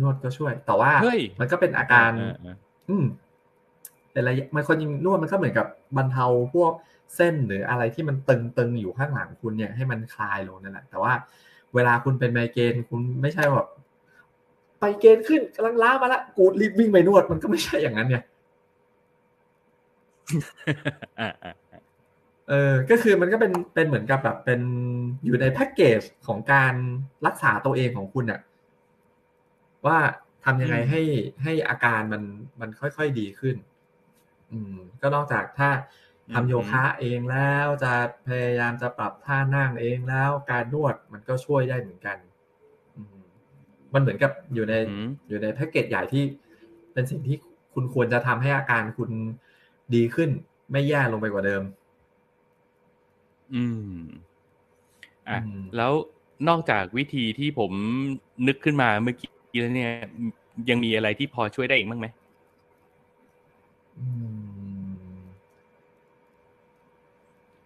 นวดก็ช่วยแต่ว่ามันก็เป็นอาการอืมแต่ระยะมันคนยิ่งนวดมันก็เหมือนกับบรรเทาพวกเส้นหรืออะไรที่มันตึงๆอยู่ข้างหลังคุณเนี่ยให้มันคลายลงนั่นแหละแต่ว่าเวลาคุณเป็นไมเกรนคุณไม่ใช่แบบไมเกรนขึ้นกำลังล้ามาละกูรีบวิ่งไปนวดมันก็ไม่ใช่อย่างนั้นเนี่ยเออก็คือมันก็เป็นเป็นเหมือนกับแบบเป็นอยู่ในแพ็กเกจของการรักษาตัวเองของคุณเนี่ยว่าทำยังไงให้ให้อาการมันมันค่อยๆดีขึ้นอืมก็นอกจากถ้าทำโยคะเองแล้วจะพยายามจะปรับท่านั่งเองแล้วการนวดมันก็ช่วยได้เหมือนกันอืมมันเหมือนกับอยู่ในอยู่ในแพ็กเกจใหญ่ที่เป็นสิ่งที่คุณควรจะทำให้อาการคุณดีขึ้นไม่แย่ลงไปกว่าเดิมอืมอ่ะแล้วนอกจากวิธีที่ผมนึกขึ้นมาเมื่อกี้แล้วเนี่ยยังมีอะไรที่พอช่วยได้อีกบ้างไหม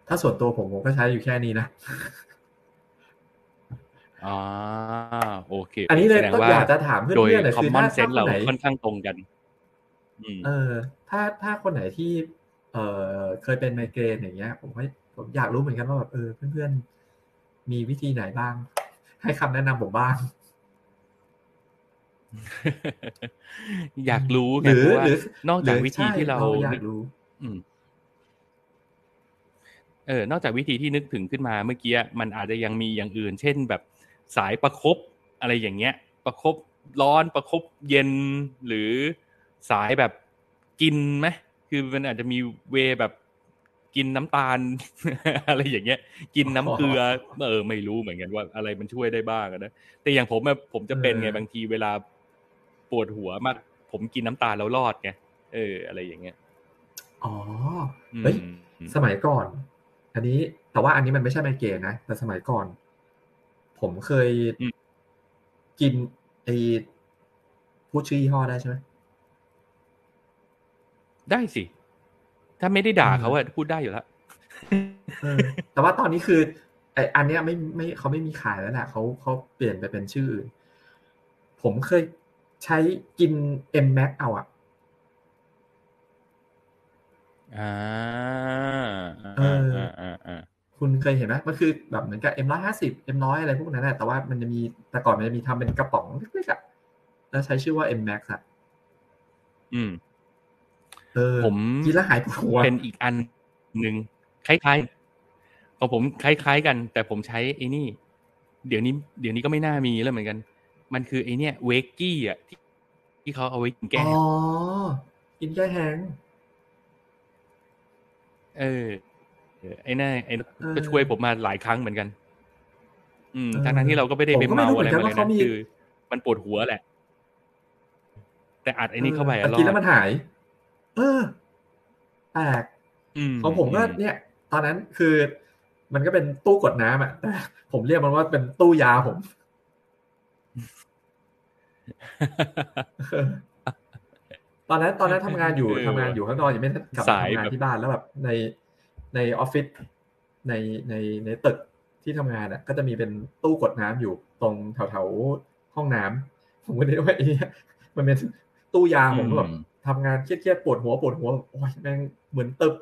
ถ้าส่วนตัวผมผมก็ใช้อยู่แค่นี้นะอ๋อโอเคอันนี้เลยก็อยากจะถามเพื่อนๆหน่อยคือถ้าคนไหนค่อนข้างตรงกันเออถ้าถ้าคนไหนที่เออเคยเป็นไมเกรนอย่างเงี้ยผมก็ผมอยากรู้เหมือนกันว่าแบบเออเพื่อนๆมีวิธีไหนบ้างให้คำแนะนำผมบ้างอยากรู้หรือหรือนอกจากวิธีที่เราอยากรู้เออนอกจากวิธีที่นึกถึงขึ้นมาเมื่อกี้มันอาจจะยังมีอย่างอื่นเช่นแบบสายประคบอะไรอย่างเงี้ยประคบร้อนประคบเย็นหรือสายแบบกินไหมคือมันอาจจะมีเวแบบกินน้ำตาลอะไรอย่างเงี้ยกินน้ำเกลือเออไม่รู้เหมือนกันว่าอะไรมันช่วยได้บ้างนะแต่อย่างผมอ่ะผมจะเป็นไงบางทีเวลาปวดหัวมากผมกินน้ำตาลแล้วรอดไงเอออะไรอย่างเงี้ย อ๋อเฮ้ยสมัยก่อนอันนี้แต่ว่าอันนี้มันไม่ใช่ไมเกรนนะแต่สมัยก่อนผมเคยกินไอ้พูดชื่อยี่ห้อได้ใช่ไหมได้สิถ้าไม่ได้ด่าเขาอะพูดได้อยู่แล้วแต่ว่าตอนนี้คือไอ้อันเนี้ยไม่ไม่เขาไม่มีขายแล้วแหละเขาเขาเปลี่ยนไปเป็นชื่ออื่นผมเคยใช้กิน M Max เอาอ่ะอ่าเออคุณเคยเห็นไหมมันคือแบบเหมือนกับ เอ็ม หนึ่งร้อยห้าสิบ เอ็ม หนึ่งร้อย อะไรพวกนั้นแหละแต่ว่ามันจะมีแต่ก่อนมันจะมีทำเป็นกระป๋องเล็กๆอ่ะแล้วใช้ชื่อว่า M Max อ่ะอืมเออผมกินแล้วหายปวดหัวเป็นอีกอันนึงคล้ายๆของผมคล้ายๆกันแต่ผมใช้ไอ้นี่เดี๋ยวนี้เดี๋ยวนี้ก็ไม่น่ามีแล้วเหมือนกันมันคือไอ้เนี่ยเวกกี้อ่ะที่ที่เขาเอาไว้กินแก้อ๋อกินแก้แห้งเออไอ้นั่นไอ้ก็ช่วยผมมาหลายครั้งเหมือนกันอืมทั้งๆที่เราก็ไม่ได้ไปเมาอะไรอะไรนั่นคือมันปวดหัวแหละแต่อัดไอ้นี่เข้าไปอ่ะกินแล้วมันหายเออแปลกของผมก็เนี่ยตอนนั้นคือมันก็เป็นตู้กดน้ำอ่ะแต่ผมเรียกมันว่าเป็นตู้ยาผมตอนนั้นตอนนั้นทำงานอยู่ทำงานอยู่ข้างนอกยังไม่กลับมาทำงานที่บ้านแล้วแบบในในออฟฟิศในในในตึกที่ทำงานอ่ะก็จะมีเป็นตู้กดน้ำอยู่ตรงแถวๆห้องน้ำผมก็เลยว่าไอ้นี่มันเป็นตู้ยาผมแบบทำงานเครียดๆปวดหัวปวดหัวโอ้ยแม่งเหมือนตึบ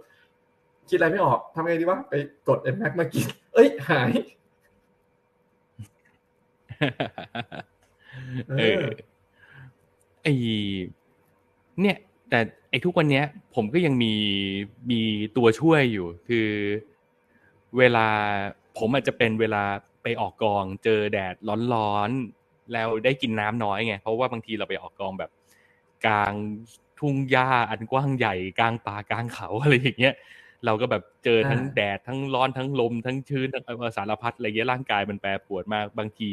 คิดอะไรไม่ออกทำไงดีวะไปกด M Max มากินเอ้ยหายเออไอเนี่ยแต่ไอทุกวันเนี้ยผมก็ยังมีมีตัวช่วยอยู่คือเวลาผมอาจจะเป็นเวลาไปออกกองเจอแดดร้อนๆแล้วได้กินน้ำน้อยไงเพราะว่าบางทีเราไปออกกองแบบกลางทุ่งหญ้าอันกว้างใหญ่กลางป่ากลางเขาอะไรอย่างเงี้ยเราก็แบบเจอทั้งแดดทั้งร้อนทั้งลมทั้งชื้นทั้งสารพัดอะไรเงี้ยร่างกายมันแปรปรวนมากบางที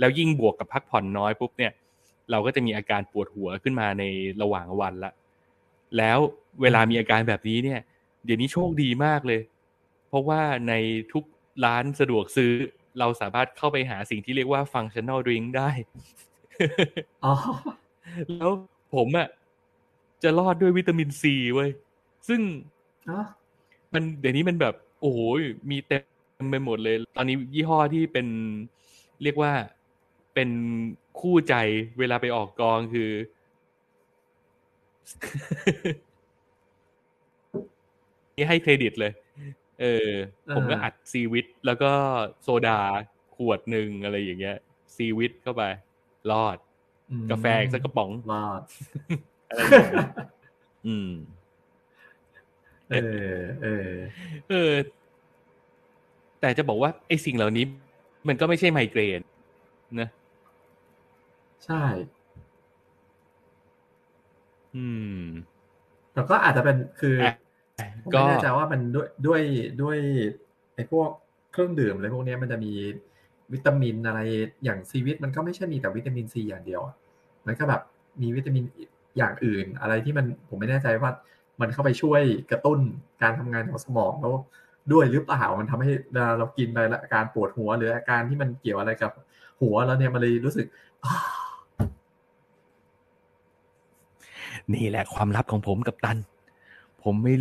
แล้วยิ่งบวกกับพักผ่อนน้อยปุ๊บเนี่ยเราก็จะมีอาการปวดหัวขึ้นมาในระหว่างวันละแล้วเวลามีอาการแบบนี้เนี่ยเดี๋ยวนี้โชคดีมากเลยเพราะว่าในทุกร้านสะดวกซื้อเราสามารถเข้าไปหาสิ่งที่เรียกว่า functional drink ได้ อ๋อแล้วผมอ่ะจะรอดด้วยวิตามินซีเว้ยซึ่งมันเดี๋ยวนี้มันแบบโอ้โหมีเต็มไปหมดเลยตอนนี้ยี่ห้อที่เป็นเรียกว่าเป็นคู่ใจเวลาไปออกกองคือ นี่ให้เครดิตเลยเออผมก็อัดซีวิตแล้วก็โซดาขวดหนึ่งอะไรอย่างเงี้ยซีวิตเข้าไปรอดกาแฟสักกระป๋องรอดอะไรอย่างเงี้ยอืมเออเออเออแต่จะบอกว่าไอ้สิ่งเหล่านี้มันก็ไม่ใช่ไมเกรนนะใช่อืมแต่ก็อาจจะเป็นคือก็ไม่แน่ใจว่ามันด้วยด้วยด้วยไอ้พวกเครื่องดื่มอะไรพวกนี้มันจะมีวิตามินอะไรอย่างซีวิตมันก็ไม่ใช่มีแต่วิตามินซีอย่างเดียวมันก็แบบมีวิตามินอย่างอื่นอะไรที่มันผมไม่แน่ใจว่ามันเข้าไปช่วยกระตุ้นการทำงานของสมองแล้วด้วยหรือเปล่ามันทำให้เรากินไปแล้วอาการปวดหัวหรืออาการที่มันเกี่ยวอะไรกับหัวแล้วเนี่ยมันเลยรู้สึกนี่แหละความลับของผมกับตันผมไม่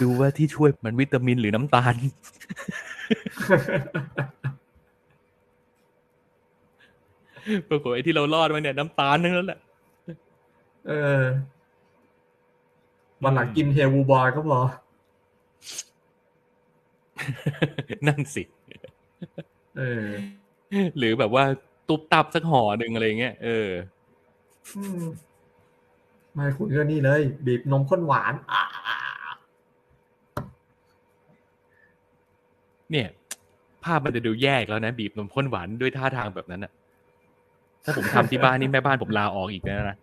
รู้ว่าที่ช่วยมันวิตามินหรือน้ำตาล ปรากฏไอ้ที่เรารอดมาเนี่ยน้ำตาลนั่นแหละเออวันหลังกินเฮลบูบอยก็พอนั่นสิเออหรือแบบว่าตุ๊บตับสักห่อหนึ่งอะไรเงี้ยเออไม่คุณก็นี่เลยบีบนมข้นหวานเนี่ยภาพมันจะดูแย่แล้วนะบีบนมข้นหวานด้วยท่าทางแบบนั้นน่ะถ้าผมทำที่บ้านนี่แม่บ้านผมลาออกอีกแล้วนะ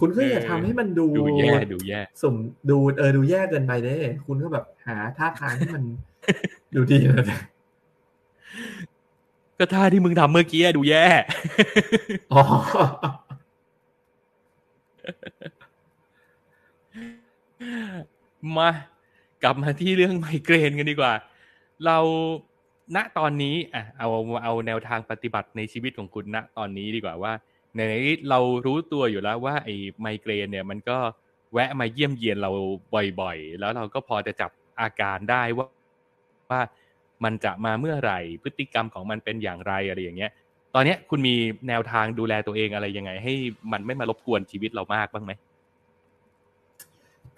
คุณก็อย่าทำให้มันดูดูแย่ดูแย่สมดูเออดูแย่เกินไปเด้คุณก็แบบหาท่าทางที่มันดูดีแล้วก็ท่าที่มึงทำเมื่อกี้ดูแย่อ๋อ มากลับมาที่เรื่องไมเกรนกันดีกว่าเราณตอนนี้อ่ะเอาเอาแนวทางปฏิบัติในชีวิตของคุณณตอนนี้ดีกว่าว่าในเรารู้ตัวอยู่แล้วว่าไอ้ไมเกรนเนี่ยมันก็แวะมาเยี่ยมเยียนเราบ่อยๆแล้วเราก็พอจะจับอาการได้ว่าว่ามันจะมาเมื่อไหร่พฤติกรรมของมันเป็นอย่างไรอะไรอย่างเงี้ยตอนนี้คุณมีแนวทางดูแลตัวเองอะไรยังไงให้มันไม่มารบกวนชีวิตเรามากบ้างไหม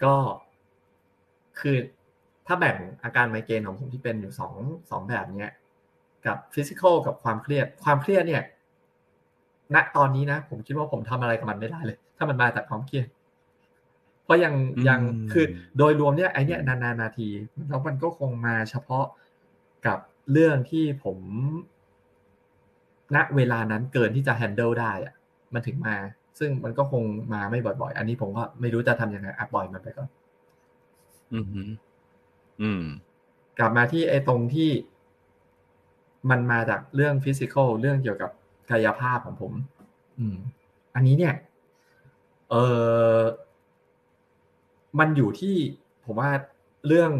ก็คือถ้าแบ่งอาการไมเกรนของผมที่เป็นอยู่สอง สองแบบเนี้ยกับฟิสิคอลกับความเครียดความเครียดเนี่ยณตอนนี้นะผมคิดว่าผมทำอะไรกับมันไม่ได้เลยถ้ามันมาจากความเครียดเพราะยังยังคือโดยรวมเนี่ยไอเนี้ยนานๆนาทีแล้วมันก็คงมาเฉพาะกับเรื่องที่ผมณเวลานั้นเกินที่จะแฮนเดิลได้อะมันถึงมาซึ่งมันก็คงมาไม่บ่อยๆอันนี้ผมก็ไม่รู้จะทำยังไงอ่ะปล่อยมันไปก่อนอือหืออืมกลับมาที่ไอ้ตรงที่มันมาจากเรื่องฟิสิคอลเรื่องเกี่ยวกับกายภาพของผมอืมอันนี้เนี่ยเอ่อมันอยู่ที่ผมว่าเรื่อง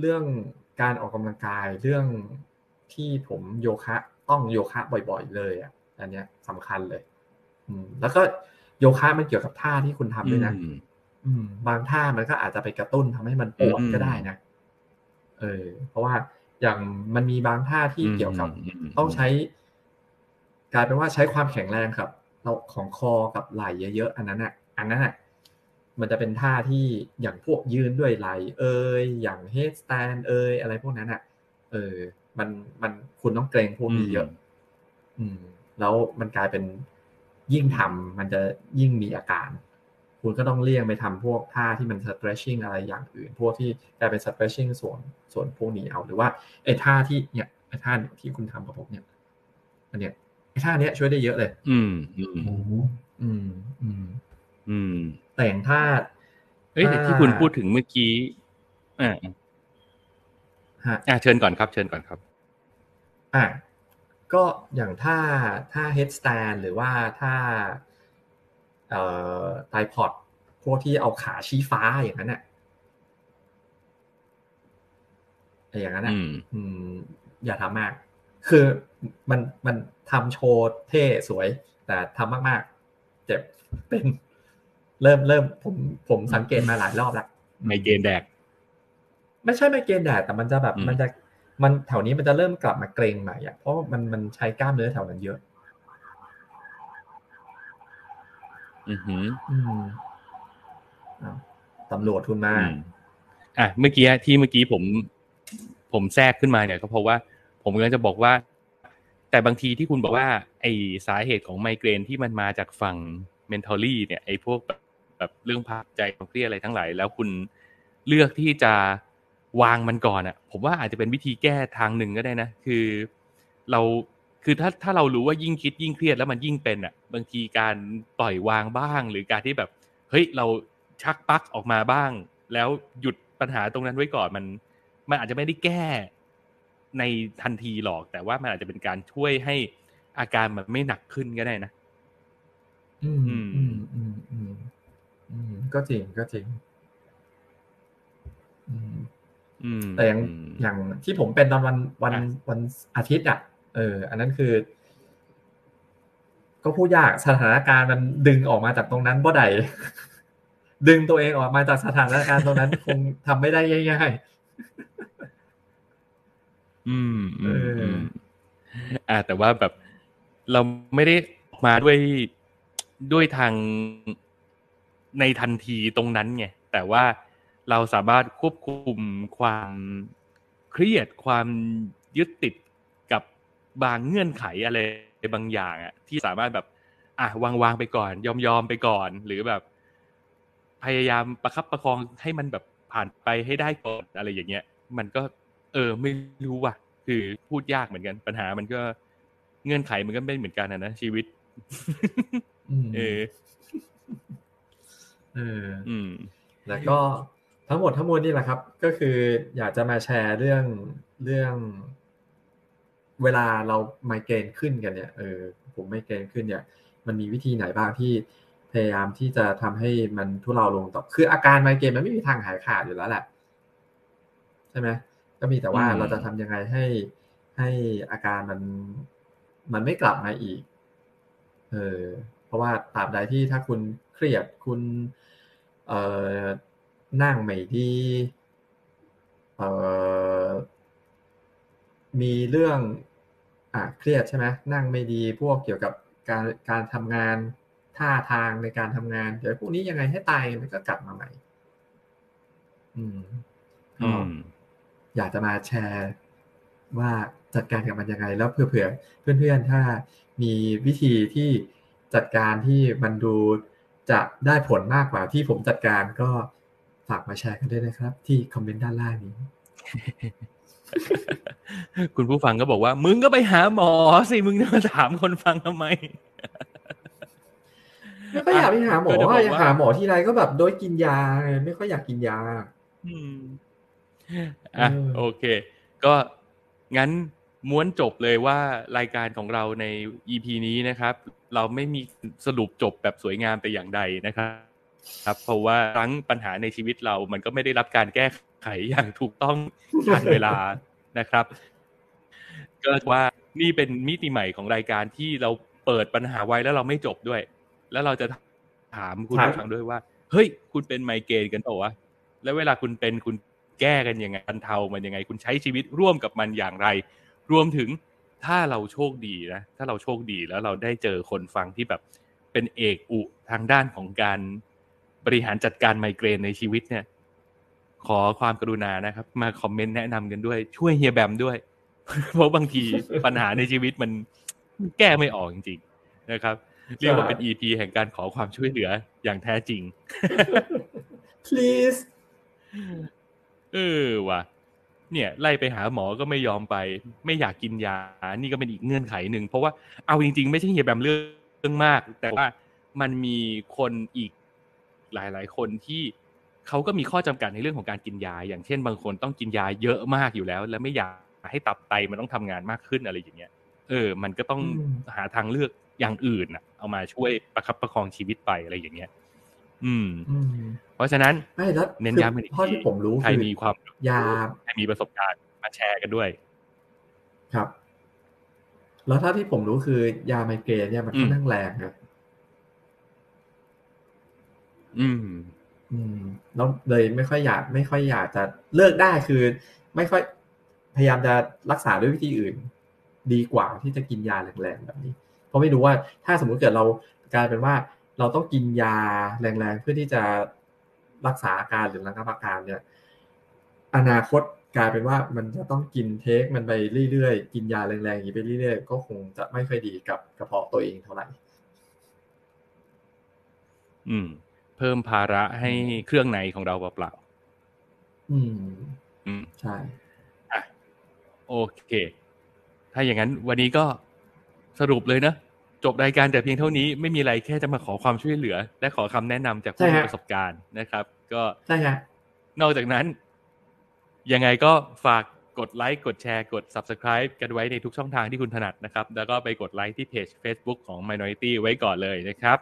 เรื่องการออกกำลังกายเรื่องที่ผมโยคะต้องโยคะบ่อยๆเลยอ่ะอันเนี้ยสำคัญเลยอืมแล้วก็โยคะมันเกี่ยวกับท่าที่คุณทำด้วยนะอืมบางท่ามันก็อาจจะไปกระตุ้นทำให้มันปวดก็ได้นะเออเพราะว่าอย่างมันมีบางท่าที่เกี่ยวกับต้องใช้กลายเป็นว่าใช้ความแข็งแรงครับเราของคอกับไหล่เยอะๆอันนั้นอ่ะอันนั้นอ่ะมันจะเป็นท่าที่อย่างพวกยืนด้วยไหล่เอ่ยอย่างเฮดสแตนเอ่ยอะไรพวกนั้นอ่ะเออมันมันคุณต้องเกรงพวกนี้เยอะอืมแล้วมันกลายเป็นยิ่งทำมันจะยิ่งมีอาการคุณก็ต้องเลี่ยงไปทำพวกท่าที่มัน stretching อะไรอย่างอื่นพวกที่กลายเป็น stretching ส่วนส่วนพวกนี้เอาหรือว่าไอ้ท่าที่เนี่ยไอ้ท่าที่คุณทำกับผมเนี่ยอันเนี้ยไอ้ท่าเนี้ยช่วยได้เยอะเลยอืมอืมอืมอืมอืมแต่งท่าเอ้ยที่คุณพูดถึงเมื่อกี้อ่าอ่าเชิญก่อนครับเชิญก่อนครับอ่าก็อย่างท่าท่า head stand หรือว่าท่าเอ่อ tripod พวกที่เอาขาชี้ฟ้าอย่างนั้นน่ะอย่างนั้นน่ะอืมอย่าทำมากคือมันมันทำโชว์เท่สวยแต่ทำมากๆเจ็บเป็นเริ่มเริ่มผมผมสังเกตมาหลายรอบแล้วไมเกรนแดกไม่ใช่ไมเกรนแดกแต่มันจะแบบมันจะมันแถวนี้มันจะเริ่มกลับมาเกรงใหม่อ่ะเพราะมันมันใช้กล้ามเนื้อแถวนั้นเยอะอือหืออืมอ้าวตำรวจคุณมาอ่ะเมื่อกี้ที่เมื่อกี้ผมผมแทรกขึ้นมาเนี่ยก็เพราะว่าผมกำลังจะบอกว่าแต่บางทีที่คุณบอกว่าไอ้สาเหตุของไมเกรนที่มันมาจากฝั่ง mentally เนี่ยไอ้พวกแบบแบบเรื่องภาพใจความเครียดอะไรทั้งหลายแล้วคุณเลือกที่จะวางมันก่อนอ่ะผมว่าอาจจะเป็นวิธีแก้ทางหนึ่งก็ได้นะคือเราคือถ้าถ้าเรารู้ว่ายิ่งคิดยิ่งเครียดแล้วมันยิ่งเป็นอ่ะบางทีการปล่อยวางบ้างหรือการที่แบบเฮ้ยเราชักปลั๊กออกมาบ้างแล้วหยุดปัญหาตรงนั้นไว้ก่อนมันมันอาจจะไม่ได้แก้ในทันทีหรอกแต่ว่ามันอาจจะเป็นการช่วยให้อาการมันไม่หนักขึ้นก็ได้นะอืมอืมอืมอืมอืมอืมก็จริงก็จริงอืมอืมแต่อย่างอย่างที่ผมเป็นตอนวันวันวันอาทิตย์อ่ะเอออันนั้นคือก็พูดยากสถานการณ์มันดึงออกมาจากตรงนั้นบ่ได้ดึงตัวเองออกมาจากสถานการณ์ตรงนั้นคงทำไม่ได้ง่ายๆอืมเอออ่าแต่ว่าแบบเราไม่ได้ออกมาด้วยด้วยทางในทันทีตรงนั้นไงแต่ว่าเราสามารถควบคุมความเครียดความยึดติดกับบางเงื่อนไขอะไรบางอย่างอ่ะที่สามารถแบบอ่ะวางๆไปก่อนยอมๆไปก่อนหรือแบบพยายามประคับประคองให้มันแบบผ่านไปให้ได้ก่อนอะไรอย่างเงี้ยมันก็เออไม่รู้ว่ะคือพูดยากเหมือนกันปัญหามันก็เงื่อนไขมันก็ไม่เหมือนกันนะชีวิตเออเอออืมแล้วก็ทั้งหมดทั้งมวลนี่แหละครับก็คืออยากจะมาแชร์เรื่องเรื่องเวลาเราไมเกรนขึ้นกันเนี่ยเออผมไมเกรนขึ้นเนี่ยมันมีวิธีไหนบ้างที่ พยายามที่จะทำให้มันทุเลาลงต่อคืออาการไมเกรนมันไม่มีทางหายขาดอยู่แล้วแหละใช่ไหมก็มีแต่ว่าเราจะทำยังไงให้ให้อาการมันมันไม่กลับมาอีกเออเพราะว่าตราบใดที่ถ้าคุณเครียดคุณเอ่อนั่งไม่ดีเอ่อมีเรื่องอ่ะเครียดใช่ไหมนั่งไม่ดีพวกเกี่ยวกับการการทำงานท่าทางในการทำงานเดี๋ยวพวกนี้ยังไงให้ตายมันก็กลับมาใหม่อืมอืมอยากจะมาแชร์ว่าจัดการกับมันยังไงแล้วเผื่อๆเพื่อนๆถ้ามีวิธีที่จัดการที่มันดูจะได้ผลมากกว่าที่ผมจัดการก็ฝากมาแชร์กันด้วยนะครับที่คอมเมนต์ด้านล่างนี้ คุณผู้ฟังก็บอกว่ามึงก็ไปหาหมอสิมึงจะมาถามคนฟังทำไมไม่ค่อยอยากไปหาหมออยากหาหมอที่ไรก็แบบโดยกินยาไม่ค่อยอยากกินยาอืมอ่ะโอเคก็งั้นม้วนจบเลยว่ารายการของเราใน อี พี นี้นะครับเราไม่มีสรุปจบแบบสวยงามแต่อย่างใดนะครับครับเพราะว่าทั้งปัญหาในชีวิตเรามันก็ไม่ได้รับการแก้ไขอย่างถูกต้องทันเวลานะครับก็ว่านี่เป็นมิติใหม่ของรายการที่เราเปิดปัญหาไว้แล้วเราไม่จบด้วยแล้วเราจะถามคุณผู้ฟังด้วยว่าเฮ้ยคุณเป็นไมเกรนกันเปล่าวะแล้วเวลาคุณเป็นคุณแก้กันยังไงบรรเทามันยังไงคุณใช้ชีวิตร่วมกับมันอย่างไรรวมถึงถ้าเราโชคดีนะถ้าเราโชคดีแล้วเราได้เจอคนฟังที่แบบเป็นเอกอุทางด้านของการบริหารจัดการไมเกรนในชีวิตเนี่ยขอความกรุณานะครับมาคอมเมนต์แนะนำกันด้วยช่วยเฮียแบมด้วยเพราะบางทีปัญหาในชีวิตมันแก้ไม่ออกจริงๆนะครับเรียกว่าเป็น อี พี แห่งการขอความช่วยเหลืออย่างแท้จริง please เออว่ะเนี่ยไล่ไปหาหมอก็ไม่ยอมไปไม่อยากกินยานี่ก็เป็นอีกเงื่อนไขหนึ่งเพราะว่าเอาจริงๆไม่ใช่เฮียแบมเรื่องมากแต่ว่ามันมีคนอีกหลายๆคนที่เขาก็มีข้อจำกัดในเรื่องของการกินยาอย่างเช่นบางคนต้องกินยาเยอะมากอยู่แล้วและไม่อยากให้ตับไตมันต้องทำงานมากขึ้นอะไรอย่างเงี้ยเออมันก็ต้องหาทางเลือกอย่างอื่นน่ะเอามาช่วยประคับประคองชีวิตไปอะไรอย่างเงี้ยอืมเพราะฉะนั้นเน้นย้ำกันอีกทีที่ผมรู้ใครมีความยาใครมีประสบการณ์มาแชร์กันด้วยครับแล้วถ้าที่ผมรู้คือยาไมเกรนเนี่ยมันค่อนข้างแรงนะอืมอืมแล้วเลยไม่ค่อยอยากไม่ค่อยอยากจะเลิกได้คือไม่ค่อยพยายามจะรักษาด้วยวิธีอื่นดีกว่าที่จะกินยาแรงๆแบบนี้เพราะไม่รู้ว่าถ้าสมมุติเกิดเรากลายเป็นว่าเราต้องกินยาแรงๆเพื่อที่จะรักษาอาการหรือระงับอาการเนี่ยอนาคตกลายเป็นว่ามันจะต้องกินเทคมันไปเรื่อยๆกินยาแรงๆอย่างนี้ไปเรื่อยๆก็คงจะไม่ค่อยดีกับกระเพาะตัวเองเท่าไหร่อืมเพิ่มภาระให้เครื่องในของเราเปล่าๆอืมอืมใช่อ่ะโอเคถ้าอย่างนั้นวันนี้ก็สรุปเลยนะจบรายการแต่เพียงเท่านี้ไม่มีอะไรแค่จะมาขอความช่วยเหลือและขอคำแนะนำจากผู้มีประสบการณ์นะครับก็ใช่ฮะนอกจากนั้นยังไงก็ฝากกดไลค์กดแชร์กด Subscribe กันไว้ในทุกช่องทางที่คุณถนัดนะครับแล้วก็ไปกดไลค์ที่เพจ Facebook ของ Minority ไว้ก่อนเลยนะครับ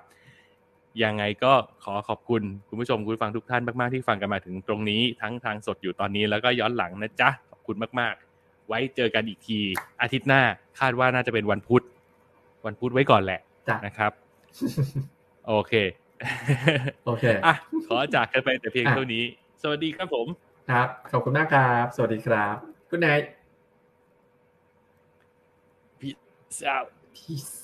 ยังไงก็ขอขอบคุณคุณผู้ชมคุณฟังทุกท่านมากๆที่ฟังกันมาถึงตรงนี้ทั้งทางสดอยู่ตอนนี้แล้วก็ย้อนหลังนะจ๊ะขอบคุณมากๆไว้เจอกันอีกทีอาทิตย์หน้าคาดว่าน่าจะเป็นวันพุธวันพุธไว้ก่อนแหละนะครับโอเคโอเคอ่ะขอจากกันไปแต่เพียงเท่านี้สวัสดีครับผมครับขอบคุณมากครับสวัสดีครับGood night Peace out Peace